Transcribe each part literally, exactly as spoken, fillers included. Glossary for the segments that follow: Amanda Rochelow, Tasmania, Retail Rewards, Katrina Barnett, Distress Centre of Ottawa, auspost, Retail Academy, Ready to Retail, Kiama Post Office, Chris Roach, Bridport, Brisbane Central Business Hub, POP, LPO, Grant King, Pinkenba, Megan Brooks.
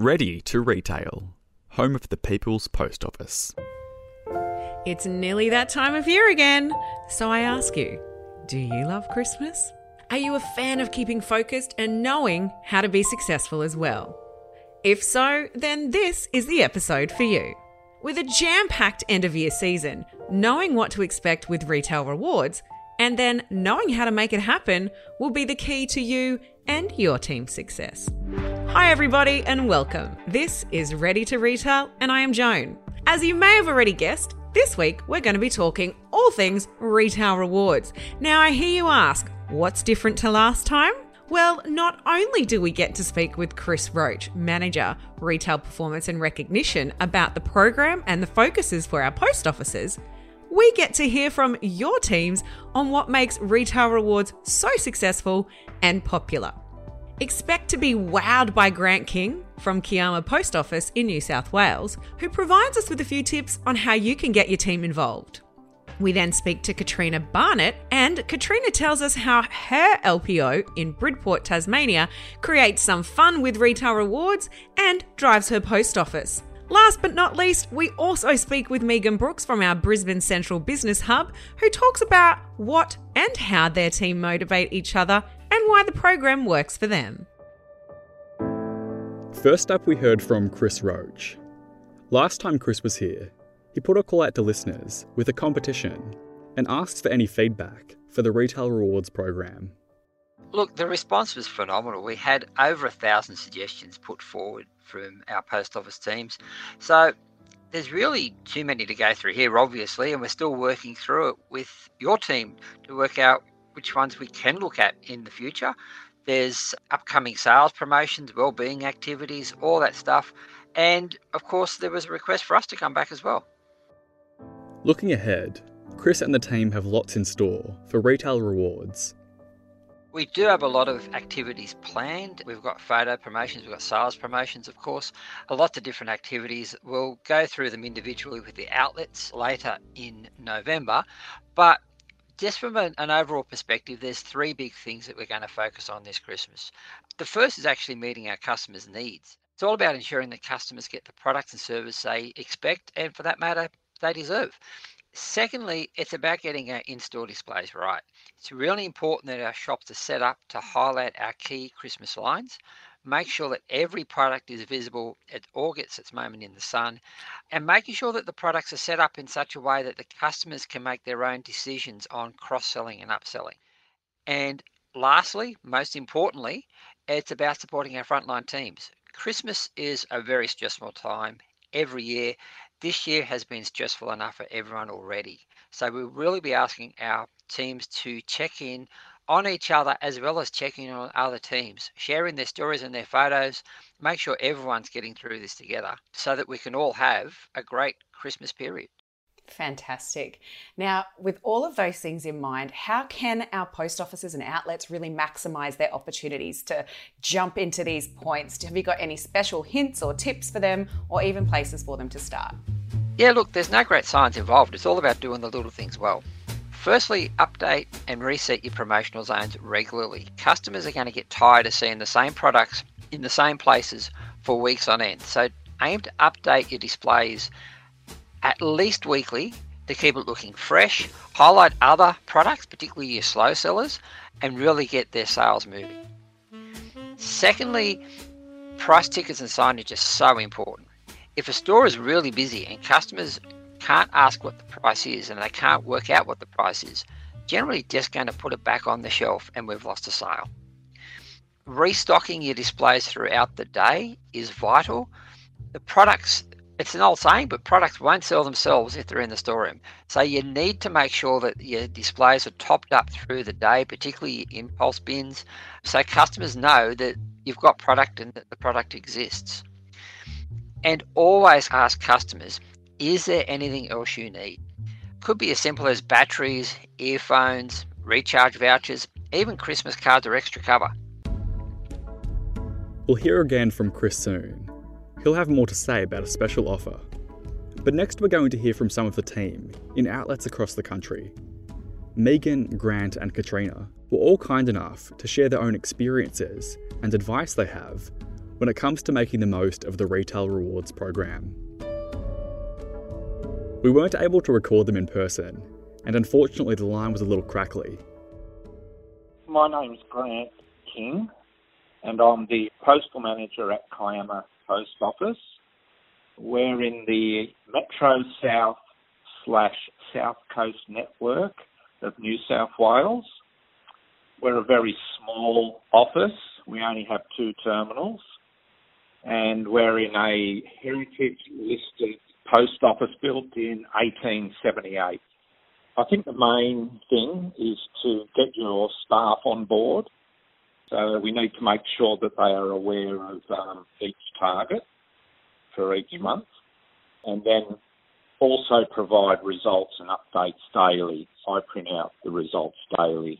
Ready to Retail, home of the People's Post Office. It's nearly that time of year again. So I ask you, do you love Christmas? Are you a fan of keeping focused and knowing how to be successful as well? If so, then this is the episode for you. With a jam-packed end-of-year season, knowing what to expect with Retail Rewards, and then knowing how to make it happen will be the key to you and your team's success. Hi everybody and welcome. This is Ready to Retail and I am Joan. As you may have already guessed, this week we're going to be talking all things Retail Rewards. Now I hear you ask, what's different to last time? Well, not only do we get to speak with Chris Roach, Manager, Retail Performance and Recognition, about the program and the focuses for our post offices, we get to hear from your teams on what makes Retail Rewards so successful and popular. Expect to be wowed by Grant King from Kiama Post Office in New South Wales, who provides us with a few tips on how you can get your team involved. We then speak to Katrina Barnett, and Katrina tells us how her L P O in Bridport, Tasmania, creates some fun with Retail Rewards and drives her post office. Last but not least, we also speak with Megan Brooks from our Brisbane Central Business Hub, who talks about what and how their team motivate each other and why the program works for them. First up, we heard from Chris Roach. Last time Chris was here, he put a call out to listeners with a competition and asked for any feedback for the Retail Rewards program. Look, the response was phenomenal. We had over a thousand suggestions put forward from our post office teams. So there's really too many to go through here, obviously, and we're still working through it with your team to work out which ones we can look at in the future. There's upcoming sales promotions, wellbeing activities, all that stuff. And of course, there was a request for us to come back as well. Looking ahead, Chris and the team have lots in store for Retail Rewards. We do have a lot of activities planned. We've got photo promotions, we've got sales promotions, of course, a lot of different activities. We'll go through them individually with the outlets later in November. But just from an, an overall perspective, there's three big things that we're going to focus on this Christmas. The first is actually meeting our customers' needs. It's all about ensuring that customers get the products and service they expect, and for that matter, they deserve. Secondly, it's about getting our in-store displays right. It's really important that our shops are set up to highlight our key Christmas lines, make sure that every product is visible, it all gets its moment in the sun, and making sure that the products are set up in such a way that the customers can make their own decisions on cross-selling and upselling. And lastly, most importantly, it's about supporting our frontline teams. Christmas is a very stressful time every year. This year has been stressful enough for everyone already. So we'll really be asking our teams to check in on each other as well as checking on other teams, sharing their stories and their photos, make sure everyone's getting through this together so that we can all have a great Christmas period. Fantastic. Now, with all of those things in mind, how can our post offices and outlets really maximise their opportunities to jump into these points? Have you got any special hints or tips for them, or even places for them to start? Yeah, look, there's no great science involved. It's all about doing the little things well. Firstly, update and reset your promotional zones regularly. Customers are going to get tired of seeing the same products in the same places for weeks on end. So aim to update your displays at least weekly to keep it looking fresh, highlight other products, particularly your slow sellers, and really get their sales moving. Secondly, price tickets and signage are so important. If a store is really busy and customers can't ask what the price is and they can't work out what the price is, generally just going to put it back on the shelf and we've lost a sale. Restocking your displays throughout the day is vital. The products It's an old saying, but products won't sell themselves if they're in the storeroom. So you need to make sure that your displays are topped up through the day, particularly impulse bins, so customers know that you've got product and that the product exists. And always ask customers, is there anything else you need? Could be as simple as batteries, earphones, recharge vouchers, even Christmas cards or extra cover. We'll hear again from Chris soon. He'll have more to say about a special offer. But next we're going to hear from some of the team in outlets across the country. Megan, Grant and Katrina were all kind enough to share their own experiences and advice they have when it comes to making the most of the Retail Rewards program. We weren't able to record them in person, and unfortunately the line was a little crackly. My name's Grant King, and I'm the postal manager at Kiama Post Office. We're in the Metro South slash South Coast network of New South Wales. We're a very small office. We only have two terminals, and we're in a heritage-listed post office built in eighteen seventy-eight. I think the main thing is to get your staff on board. So we need to make sure that they are aware of um, each target for each month, and then also provide results and updates daily. I print out the results daily.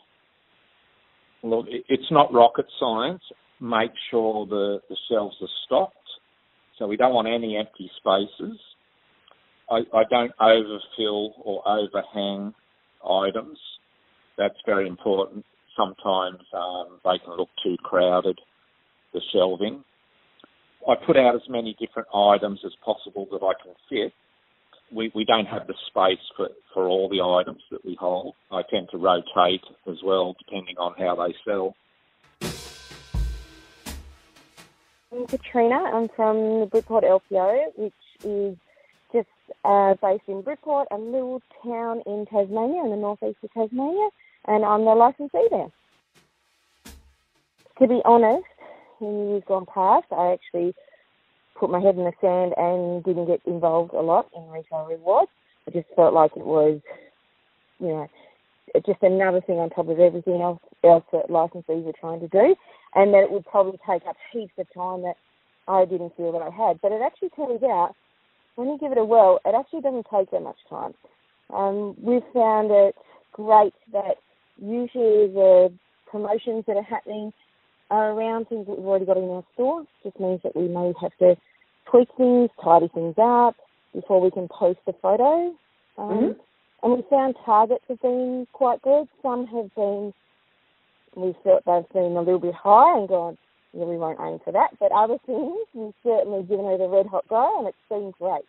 Look, it's not rocket science. Make sure the, the shelves are stocked. So we don't want any empty spaces. I, I don't overfill or overhang items. That's very important. Sometimes um, they can look too crowded, the shelving. I put out as many different items as possible that I can fit. We, we don't have the space for, for all the items that we hold. I tend to rotate as well, depending on how they sell. I'm Katrina. I'm from the Bridport L P O, which is just uh, based in Bridport, a little town in Tasmania, in the northeast of Tasmania, and I'm the licensee there. To be honest, in years gone past, I actually put my head in the sand and didn't get involved a lot in Retail Rewards. I just felt like it was, you know, just another thing on top of everything else, else that licensees were trying to do, and that it would probably take up heaps of time that I didn't feel that I had. But it actually turns out, when you give it a whirl, it actually doesn't take that much time. Um, we've found it great that usually the promotions that are happening are around things that we've already got in our store. Just means that we may have to tweak things, tidy things up before we can post the photo. Um, mm-hmm. And we found targets have been quite good. Some have been, we felt they've been a little bit high and gone, yeah, we won't aim for that. But other things, we've certainly given her the red hot go, and it's been great.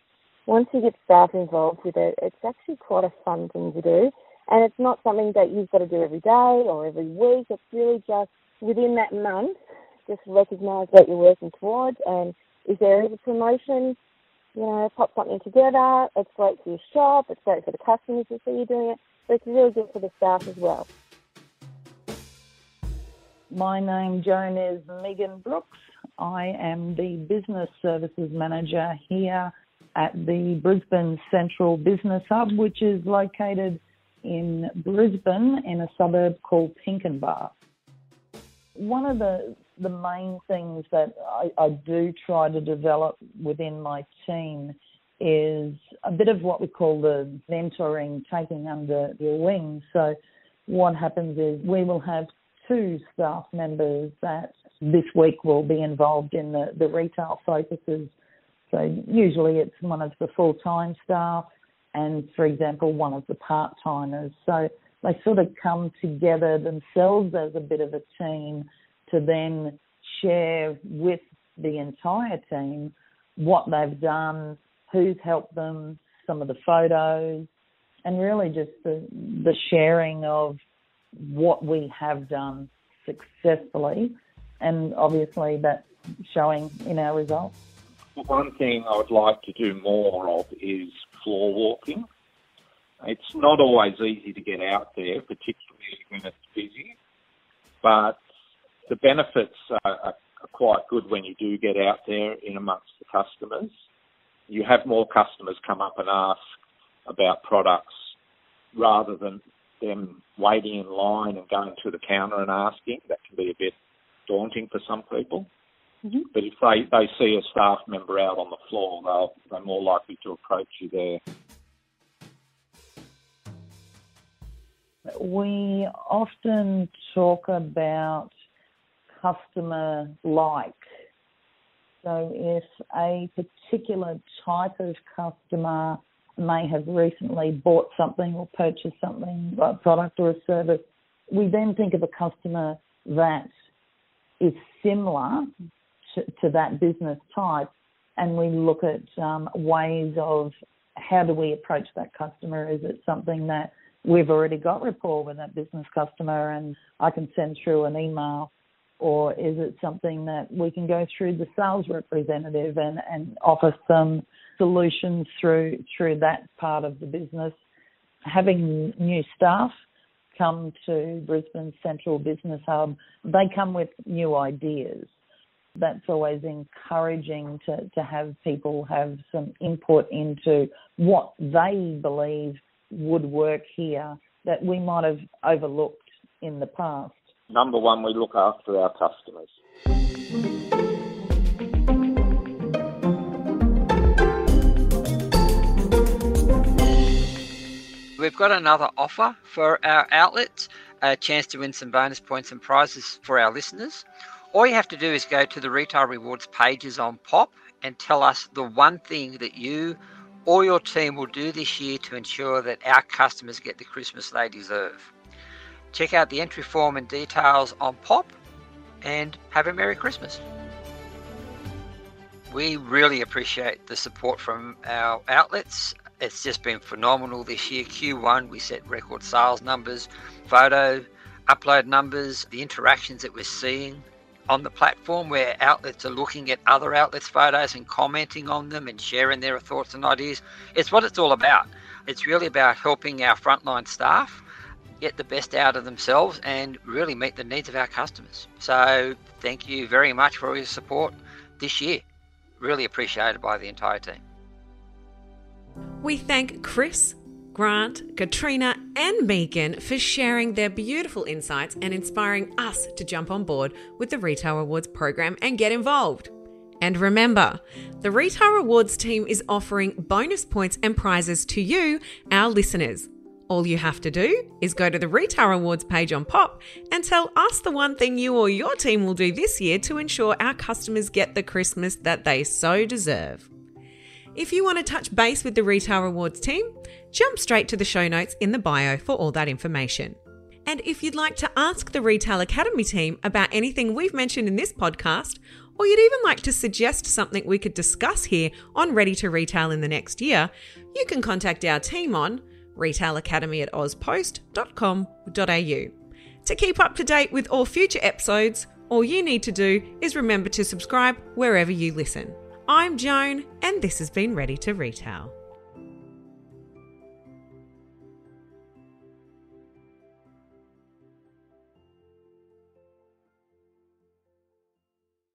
Once you get staff involved with it, it's actually quite a fun thing to do. And it's not something that you've got to do every day or every week. It's really just within that month, just recognise what you're working towards, and if there is a promotion, you know, pop something together. It's great for your shop, it's great for the customers to see you doing it, but it's really good for the staff as well. My name, Joan, is Megan Brooks. I am the Business Services Manager here at the Brisbane Central Business Hub, which is located in Brisbane in a suburb called Pinkenba. One of the, the main things that I, I do try to develop within my team is a bit of what we call the mentoring, taking under your wing. So what happens is we will have two staff members that this week will be involved in the, the retail focuses. So usually it's one of the full-time staff and, for example, one of the part-timers. So they sort of come together themselves as a bit of a team to then share with the entire team what they've done, who's helped them, some of the photos, and really just the, the sharing of what we have done successfully, and obviously that's showing in our results. Well, one thing I would like to do more of is floor walking. It's not always easy to get out there, particularly when it's busy, but the benefits are, are quite good when you do get out there in amongst the customers. You have more customers come up and ask about products rather than them waiting in line and going to the counter and asking. That can be a bit daunting for some people. Mm-hmm. But if they, they see a staff member out on the floor, they'll, they're more likely to approach you there. We often talk about customer-like. So if a particular type of customer may have recently bought something or purchased something, a product or a service, we then think of a customer that is similar to, to that business type, and we look at um, ways of how do we approach that customer. Is it something that we've already got rapport with that business customer and I can send through an email, or is it something that we can go through the sales representative and, and offer some solutions through through that part of the business? Having new staff come to Brisbane Central Business Hub, they come with new ideas. That's always encouraging to, to have people have some input into what they believe would work here that we might have overlooked in the past. Number one, we look after our customers. We've got another offer for our outlets, a chance to win some bonus points and prizes for our listeners. All you have to do is go to the Retail Rewards pages on P O P and tell us the one thing that you or your team will do this year to ensure that our customers get the Christmas they deserve. Check out the entry form and details on P O P and have a Merry Christmas. We really appreciate the support from our outlets. It's just been phenomenal this year. Q one, we set record sales numbers, photo upload numbers, the interactions that we're seeing on the platform where outlets are looking at other outlets' photos and commenting on them and sharing their thoughts and ideas. It's what it's all about. It's really about helping our frontline staff get the best out of themselves and really meet the needs of our customers. So thank you very much for your support this year. Really appreciated by the entire team. We thank Chris, Grant, Katrina and Megan for sharing their beautiful insights and inspiring us to jump on board with the Retail Rewards program and get involved. And remember, the Retail Rewards team is offering bonus points and prizes to you, our listeners. All you have to do is go to the Retail Rewards page on P O P and tell us the one thing you or your team will do this year to ensure our customers get the Christmas that they so deserve. If you want to touch base with the Retail Rewards team, jump straight to the show notes in the bio for all that information. And if you'd like to ask the Retail Academy team about anything we've mentioned in this podcast, or you'd even like to suggest something we could discuss here on Ready to Retail in the next year, you can contact our team on retail academy at auspost dot com dot a u. To keep up to date with all future episodes, all you need to do is remember to subscribe wherever you listen. I'm Joan, and this has been Ready to Retail.